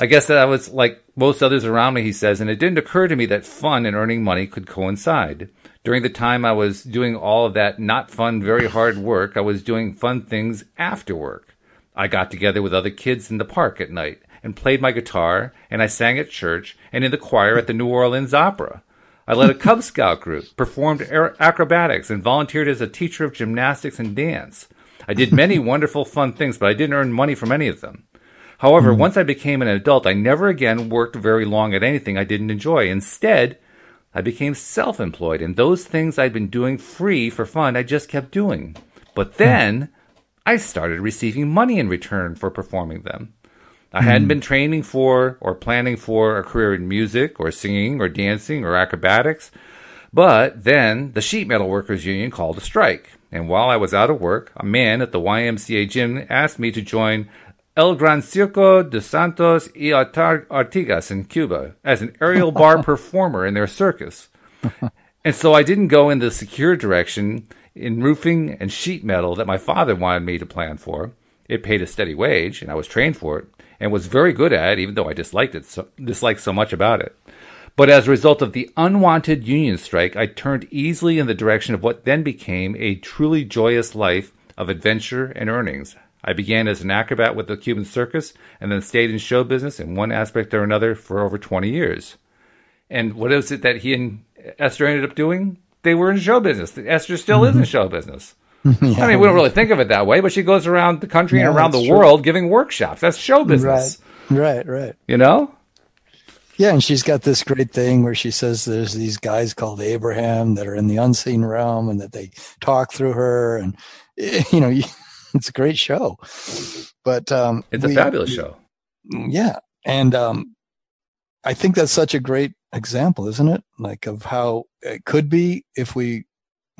I guess that I was like most others around me, he says, and it didn't occur to me that fun and earning money could coincide. During the time I was doing all of that not fun, very hard work, I was doing fun things after work. I got together with other kids in the park at night and played my guitar, and I sang at church and in the choir at the New Orleans Opera. I led a Cub Scout group, performed acrobatics, and volunteered as a teacher of gymnastics and dance. I did many wonderful fun things, but I didn't earn money from any of them. However, once I became an adult, I never again worked very long at anything I didn't enjoy. Instead, I became self-employed, and those things I'd been doing free for fun, I just kept doing. But then I started receiving money in return for performing them. I hadn't been training for or planning for a career in music or singing or dancing or acrobatics. But then the sheet metal workers union called a strike. And while I was out of work, a man at the YMCA gym asked me to join El Gran Circo de Santos y Artigas in Cuba as an aerial bar performer in their circus. And so I didn't go in the secure direction in roofing and sheet metal that my father wanted me to plan for. It paid a steady wage, and I was trained for it, and was very good at it, even though I disliked so much about it. But as a result of the unwanted union strike, I turned easily in the direction of what then became a truly joyous life of adventure and earnings. I began as an acrobat with the Cuban circus and then stayed in show business in one aspect or another for over 20 years. And what is it that he and Esther ended up doing? They were in show business. Esther still is in show business. I mean, we don't really think of it that way, but she goes around the country and around the world giving workshops. That's show business. Right. You know? Yeah, and she's got this great thing where she says there's these guys called Abraham that are in the unseen realm and that they talk through her. And, you know, it's a great show, but it's a fabulous show. Yeah. And I think that's such a great example, isn't it? Like of how it could be if we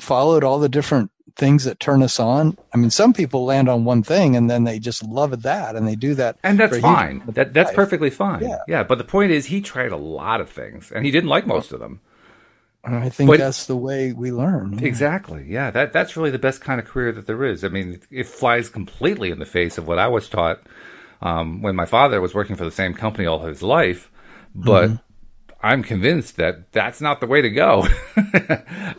followed all the different things that turn us on. I mean, some people land on one thing and then they just love that and they do that. And that's fine. That's perfectly fine. Yeah. But the point is he tried a lot of things and he didn't like most of them. And I think that's the way we learn. Exactly. Yeah. That's really the best kind of career that there is. I mean, it flies completely in the face of what I was taught when my father was working for the same company all his life. But I'm convinced that that's not the way to go.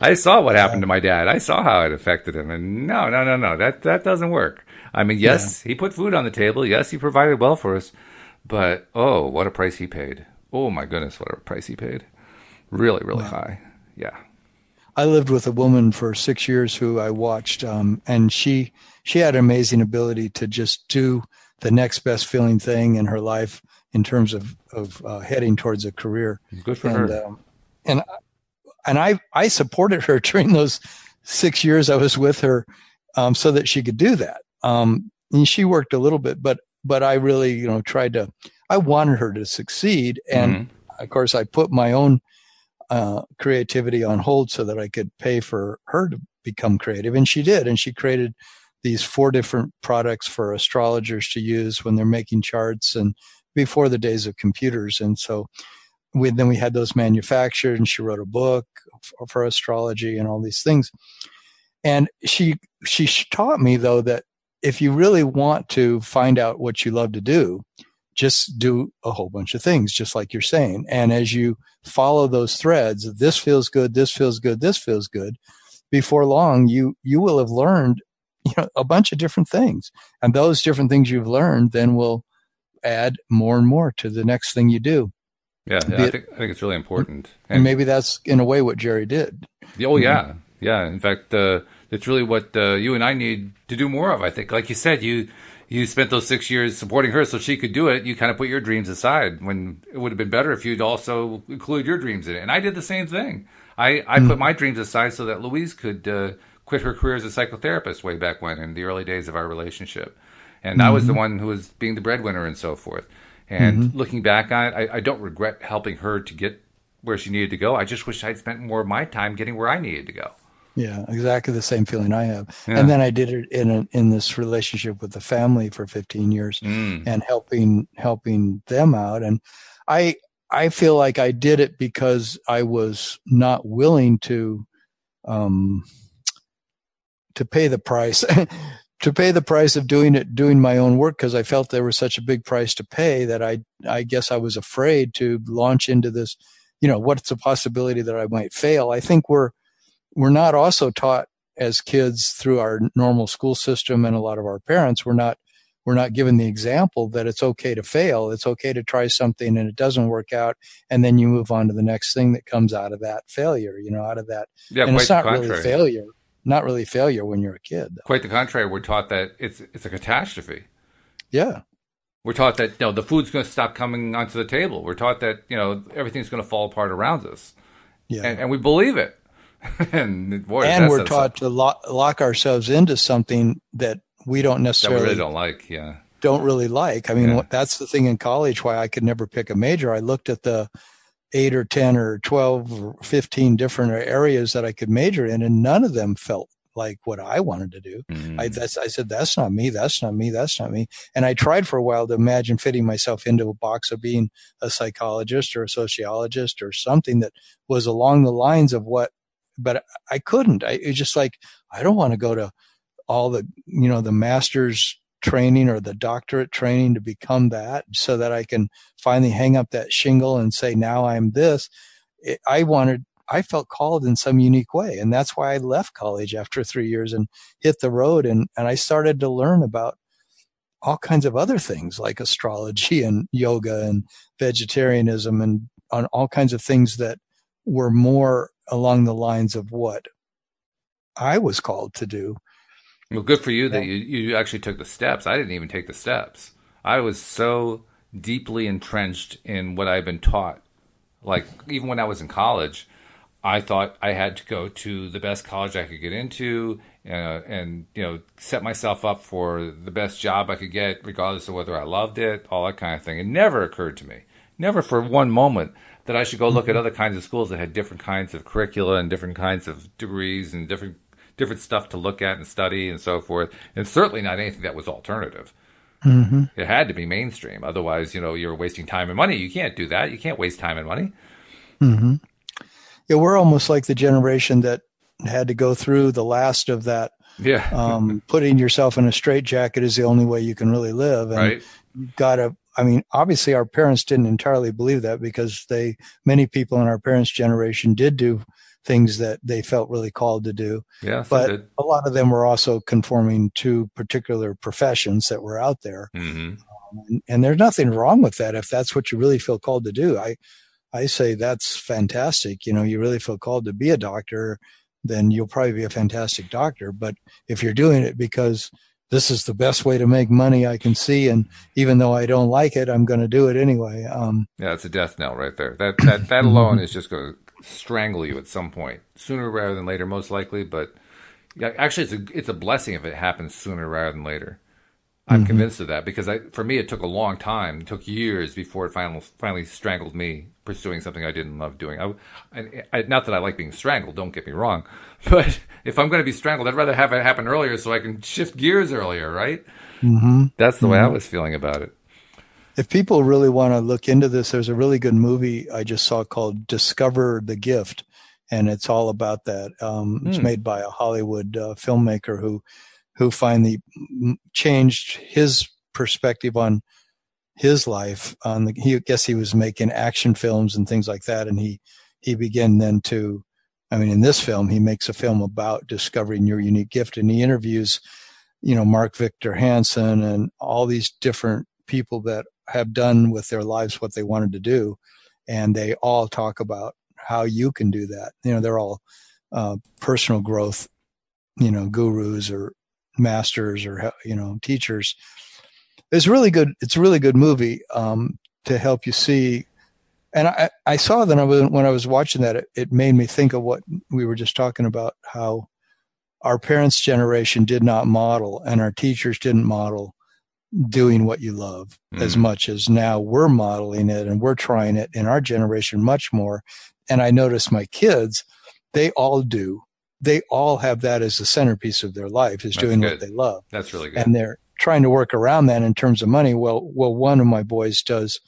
I saw what happened to my dad. I saw how it affected him. And no. That doesn't work. I mean, yes, he put food on the table. Yes, he provided well for us. But, oh, what a price he paid. Oh, my goodness, what a price he paid. Really, really high. Yeah. I lived with a woman for 6 years who I watched, and she had an amazing ability to just do the next best feeling thing in her life in terms of heading towards a career. Good for her. And I supported her during those 6 years I was with her, so that she could do that. And she worked a little bit, but I really, you know, I wanted her to succeed. And of course I put my own creativity on hold so that I could pay for her to become creative. And she did. And she created these 4 different products for astrologers to use when they're making charts and before the days of computers. And so then we had those manufactured and she wrote a book for astrology and all these things. And she taught me, though, that if you really want to find out what you love to do, just do a whole bunch of things, just like you're saying. And as you follow those threads, this feels good, this feels good, this feels good, before long, you will have learned, a bunch of different things. And those different things you've learned then will add more and more to the next thing you do. Yeah, I think it's really important. And maybe that's, in a way, what Jerry did. Oh, yeah. Yeah. In fact, it's really what you and I need to do more of, I think. Like you said, you spent those 6 years supporting her so she could do it. You kind of put your dreams aside, when it would have been better if you'd also include your dreams in it. And I did the same thing. I put my dreams aside so that Louise could quit her career as a psychotherapist way back when, in the early days of our relationship. And I was the one who was being the breadwinner and so forth. And looking back on it, I don't regret helping her to get where she needed to go. I just wish I'd spent more of my time getting where I needed to go. Yeah, exactly the same feeling I have. Yeah. And then I did it in this relationship with the family for 15 years and helping them out. And I feel like I did it because I was not willing to pay the price of doing my own work, because I felt there was such a big price to pay that I guess I was afraid to launch into this, what's the possibility that I might fail? I think we're not also taught as kids through our normal school system, and a lot of our parents, we're not given the example that it's okay to fail. It's okay to try something and it doesn't work out, and then you move on to the next thing that comes out of that failure, out of that. Yeah, and it's not really failure. Not really failure when you're a kid, though. Quite the contrary. We're taught that it's a catastrophe. Yeah. We're taught that the food's going to stop coming onto the table. We're taught that everything's going to fall apart around us. Yeah. And we believe it. and we're taught to lock ourselves into something that we don't necessarily don't really like. I mean, that's the thing in college why I could never pick a major. I looked at the 8 or 10 or 12 or 15 different areas that I could major in, and none of them felt like what I wanted to do. I said, that's not me, that's not me, that's not me. And I tried for a while to imagine fitting myself into a box of being a psychologist or a sociologist or something that was along the lines of what, but I couldn't. It's just like, I don't want to go to all the, the master's training or the doctorate training to become that, so that I can finally hang up that shingle and say, now I'm this. I felt called in some unique way. And that's why I left college after 3 years and hit the road. And I started to learn about all kinds of other things, like astrology and yoga and vegetarianism, and on all kinds of things that were more along the lines of what I was called to do. Well, good for you that you actually took the steps. I didn't even take the steps. I was so deeply entrenched in what I've been taught. Like, even when I was in college, I thought I had to go to the best college I could get into and set myself up for the best job I could get, regardless of whether I loved it, all that kind of thing. It never occurred to me, never for one moment, that I should go look at other kinds of schools that had different kinds of curricula and different kinds of degrees and different stuff to look at and study and so forth, and certainly not anything that was alternative. It had to be mainstream. Otherwise, you're wasting time and money. You can't do that. You can't waste time and money. Yeah, we're almost like the generation that had to go through the last of that. Yeah. Putting yourself in a straitjacket is the only way you can really live. And right. You've got to, obviously our parents didn't entirely believe that, because many people in our parents' generation did do things that they felt really called to do. Yeah, but a lot of them were also conforming to particular professions that were out there. And there's nothing wrong with that. If that's what you really feel called to do, I say that's fantastic. You really feel called to be a doctor, then you'll probably be a fantastic doctor. But if you're doing it because this is the best way to make money I can see, and even though I don't like it, I'm going to do it anyway. Yeah, it's a death knell right there. That alone is just going to strangle you at some point, sooner rather than later, most likely. But actually, it's a blessing if it happens sooner rather than later. I'm convinced of that, because for me, it took a long time. It took years before it finally strangled me pursuing something I didn't love doing. Not that I like being strangled, don't get me wrong, but if I'm going to be strangled, I'd rather have it happen earlier so I can shift gears earlier, right? That's the way I was feeling about it. If people really want to look into this, there's a really good movie I just saw called Discover the Gift. and it's all about that. It's made by a Hollywood filmmaker who finally changed his perspective on his life. I guess he was making action films and things like that, and he began then to, I mean, in this film, he makes a film about discovering your unique gift, and he interviews, Mark Victor Hansen and all these different people that have done with their lives what they wanted to do, and they all talk about how you can do that. They're all personal growth, gurus or masters or teachers. It's really good. It's a really good movie to help you see. And I saw that when I was watching that, it made me think of what we were just talking about, how our parents' generation did not model and our teachers didn't model doing what you love as much as now we're modeling it, and we're trying it in our generation much more. And I notice my kids, they all do. They all have that as the centerpiece of their life, is doing what they love. That's really good. And they're trying to work around that in terms of money. Well, one of my boys does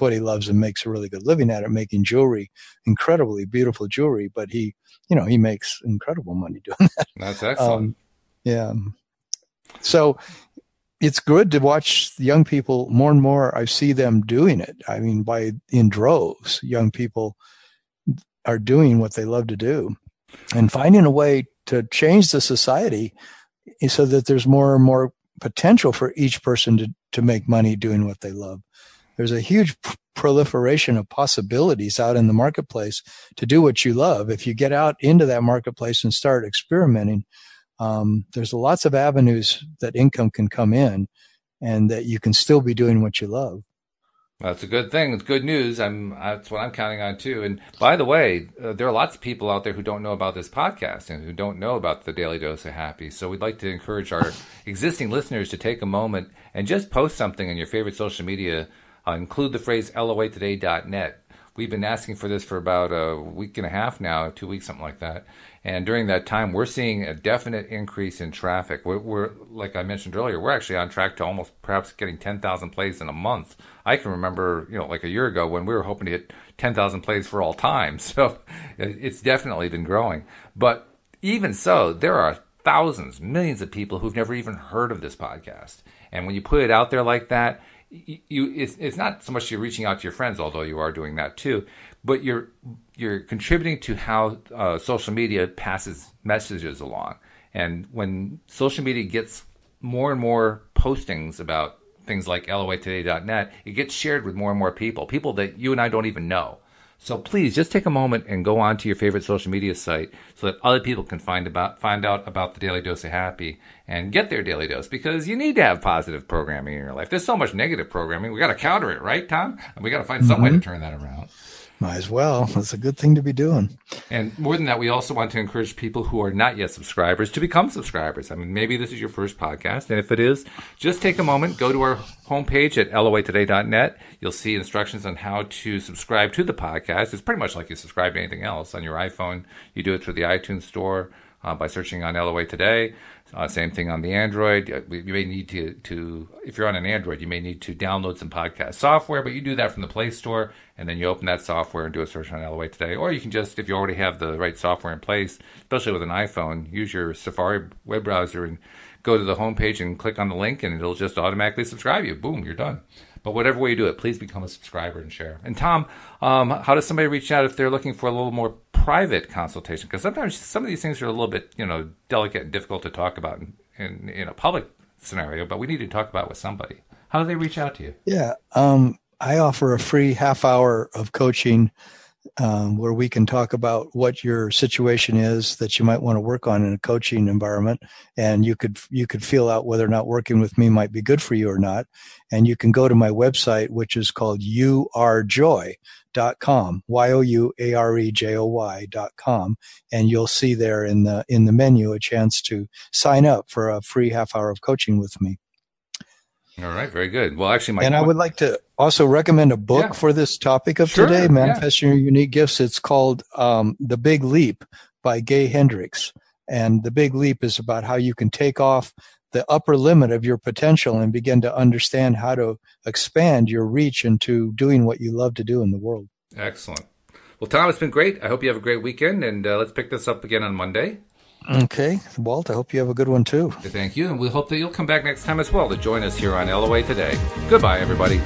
what he loves and makes a really good living at it, making jewelry, incredibly beautiful jewelry. But he, he makes incredible money doing that. That's excellent. Yeah. So it's good to watch young people more and more. I see them doing it. I mean, in droves, young people are doing what they love to do and finding a way to change the society so that there's more and more potential for each person to make money doing what they love. There's a huge proliferation of possibilities out in the marketplace to do what you love. If you get out into that marketplace and start experimenting, there's lots of avenues that income can come in and that you can still be doing what you love. That's a good thing. It's good news. That's what I'm counting on too. And by the way, there are lots of people out there who don't know about this podcast and who don't know about the Daily Dose of Happy. So we'd like to encourage our existing listeners to take a moment and just post something on your favorite social media. Include the phrase loatoday.net. We've been asking for this for about a week and a half now, 2 weeks, something like that. And during that time, we're seeing a definite increase in traffic. We're like I mentioned earlier, we're actually on track to almost perhaps getting 10,000 plays in a month. I can remember, like a year ago when we were hoping to hit 10,000 plays for all time. So it's definitely been growing. But even so, there are thousands, millions of people who've never even heard of this podcast. And when you put it out there like that, it's not so much you're reaching out to your friends, although you are doing that too, but you're contributing to how social media passes messages along. And when social media gets more and more postings about things like loatoday.net, it gets shared with more and more people that you and I don't even know. So please just take a moment and go on to your favorite social media site so that other people can find out about the Daily Dose of Happy and get their daily dose, because you need to have positive programming in your life. There's so much negative programming. We got to counter it, right, Tom? And we got to find some way to turn that around. Might as well. That's a good thing to be doing. And more than that, we also want to encourage people who are not yet subscribers to become subscribers. I mean, maybe this is your first podcast. And if it is, just take a moment, go to our homepage at loatoday.net. You'll see instructions on how to subscribe to the podcast. It's pretty much like you subscribe to anything else. On your iPhone, you do it through the iTunes store by searching on LOA Today. Same thing on the Android. You may need to, if you're on an Android, you may need to download some podcast software, but you do that from the Play Store, and then you open that software and do a search on LOA Today. Or you can just, if you already have the right software in place, especially with an iPhone, use your Safari web browser and go to the homepage and click on the link, and it'll just automatically subscribe you. Boom, you're done. But whatever way you do it, please become a subscriber and share. And Tom, how does somebody reach out if they're looking for a little more private consultation? Because sometimes some of these things are a little bit, delicate and difficult to talk about in a public scenario, but we need to talk about with somebody. How do they reach out to you? Yeah. I offer a free half hour of coaching where we can talk about what your situation is that you might want to work on in a coaching environment. And you could feel out whether or not working with me might be good for you or not. And you can go to my website, which is called youarejoy.com, youarejoy.com. And you'll see there in the menu a chance to sign up for a free half hour of coaching with me. All right. Very good. Well, actually, I would like to also recommend a book for this topic of today, Manifesting Your Unique Gifts. It's called The Big Leap by Gay Hendricks. And The Big Leap is about how you can take off the upper limit of your potential and begin to understand how to expand your reach into doing what you love to do in the world. Excellent. Well, Tom, it's been great. I hope you have a great weekend, and let's pick this up again on Monday. Okay. Walt, I hope you have a good one, too. Thank you, and we hope that you'll come back next time as well to join us here on LOA Today. Goodbye, everybody.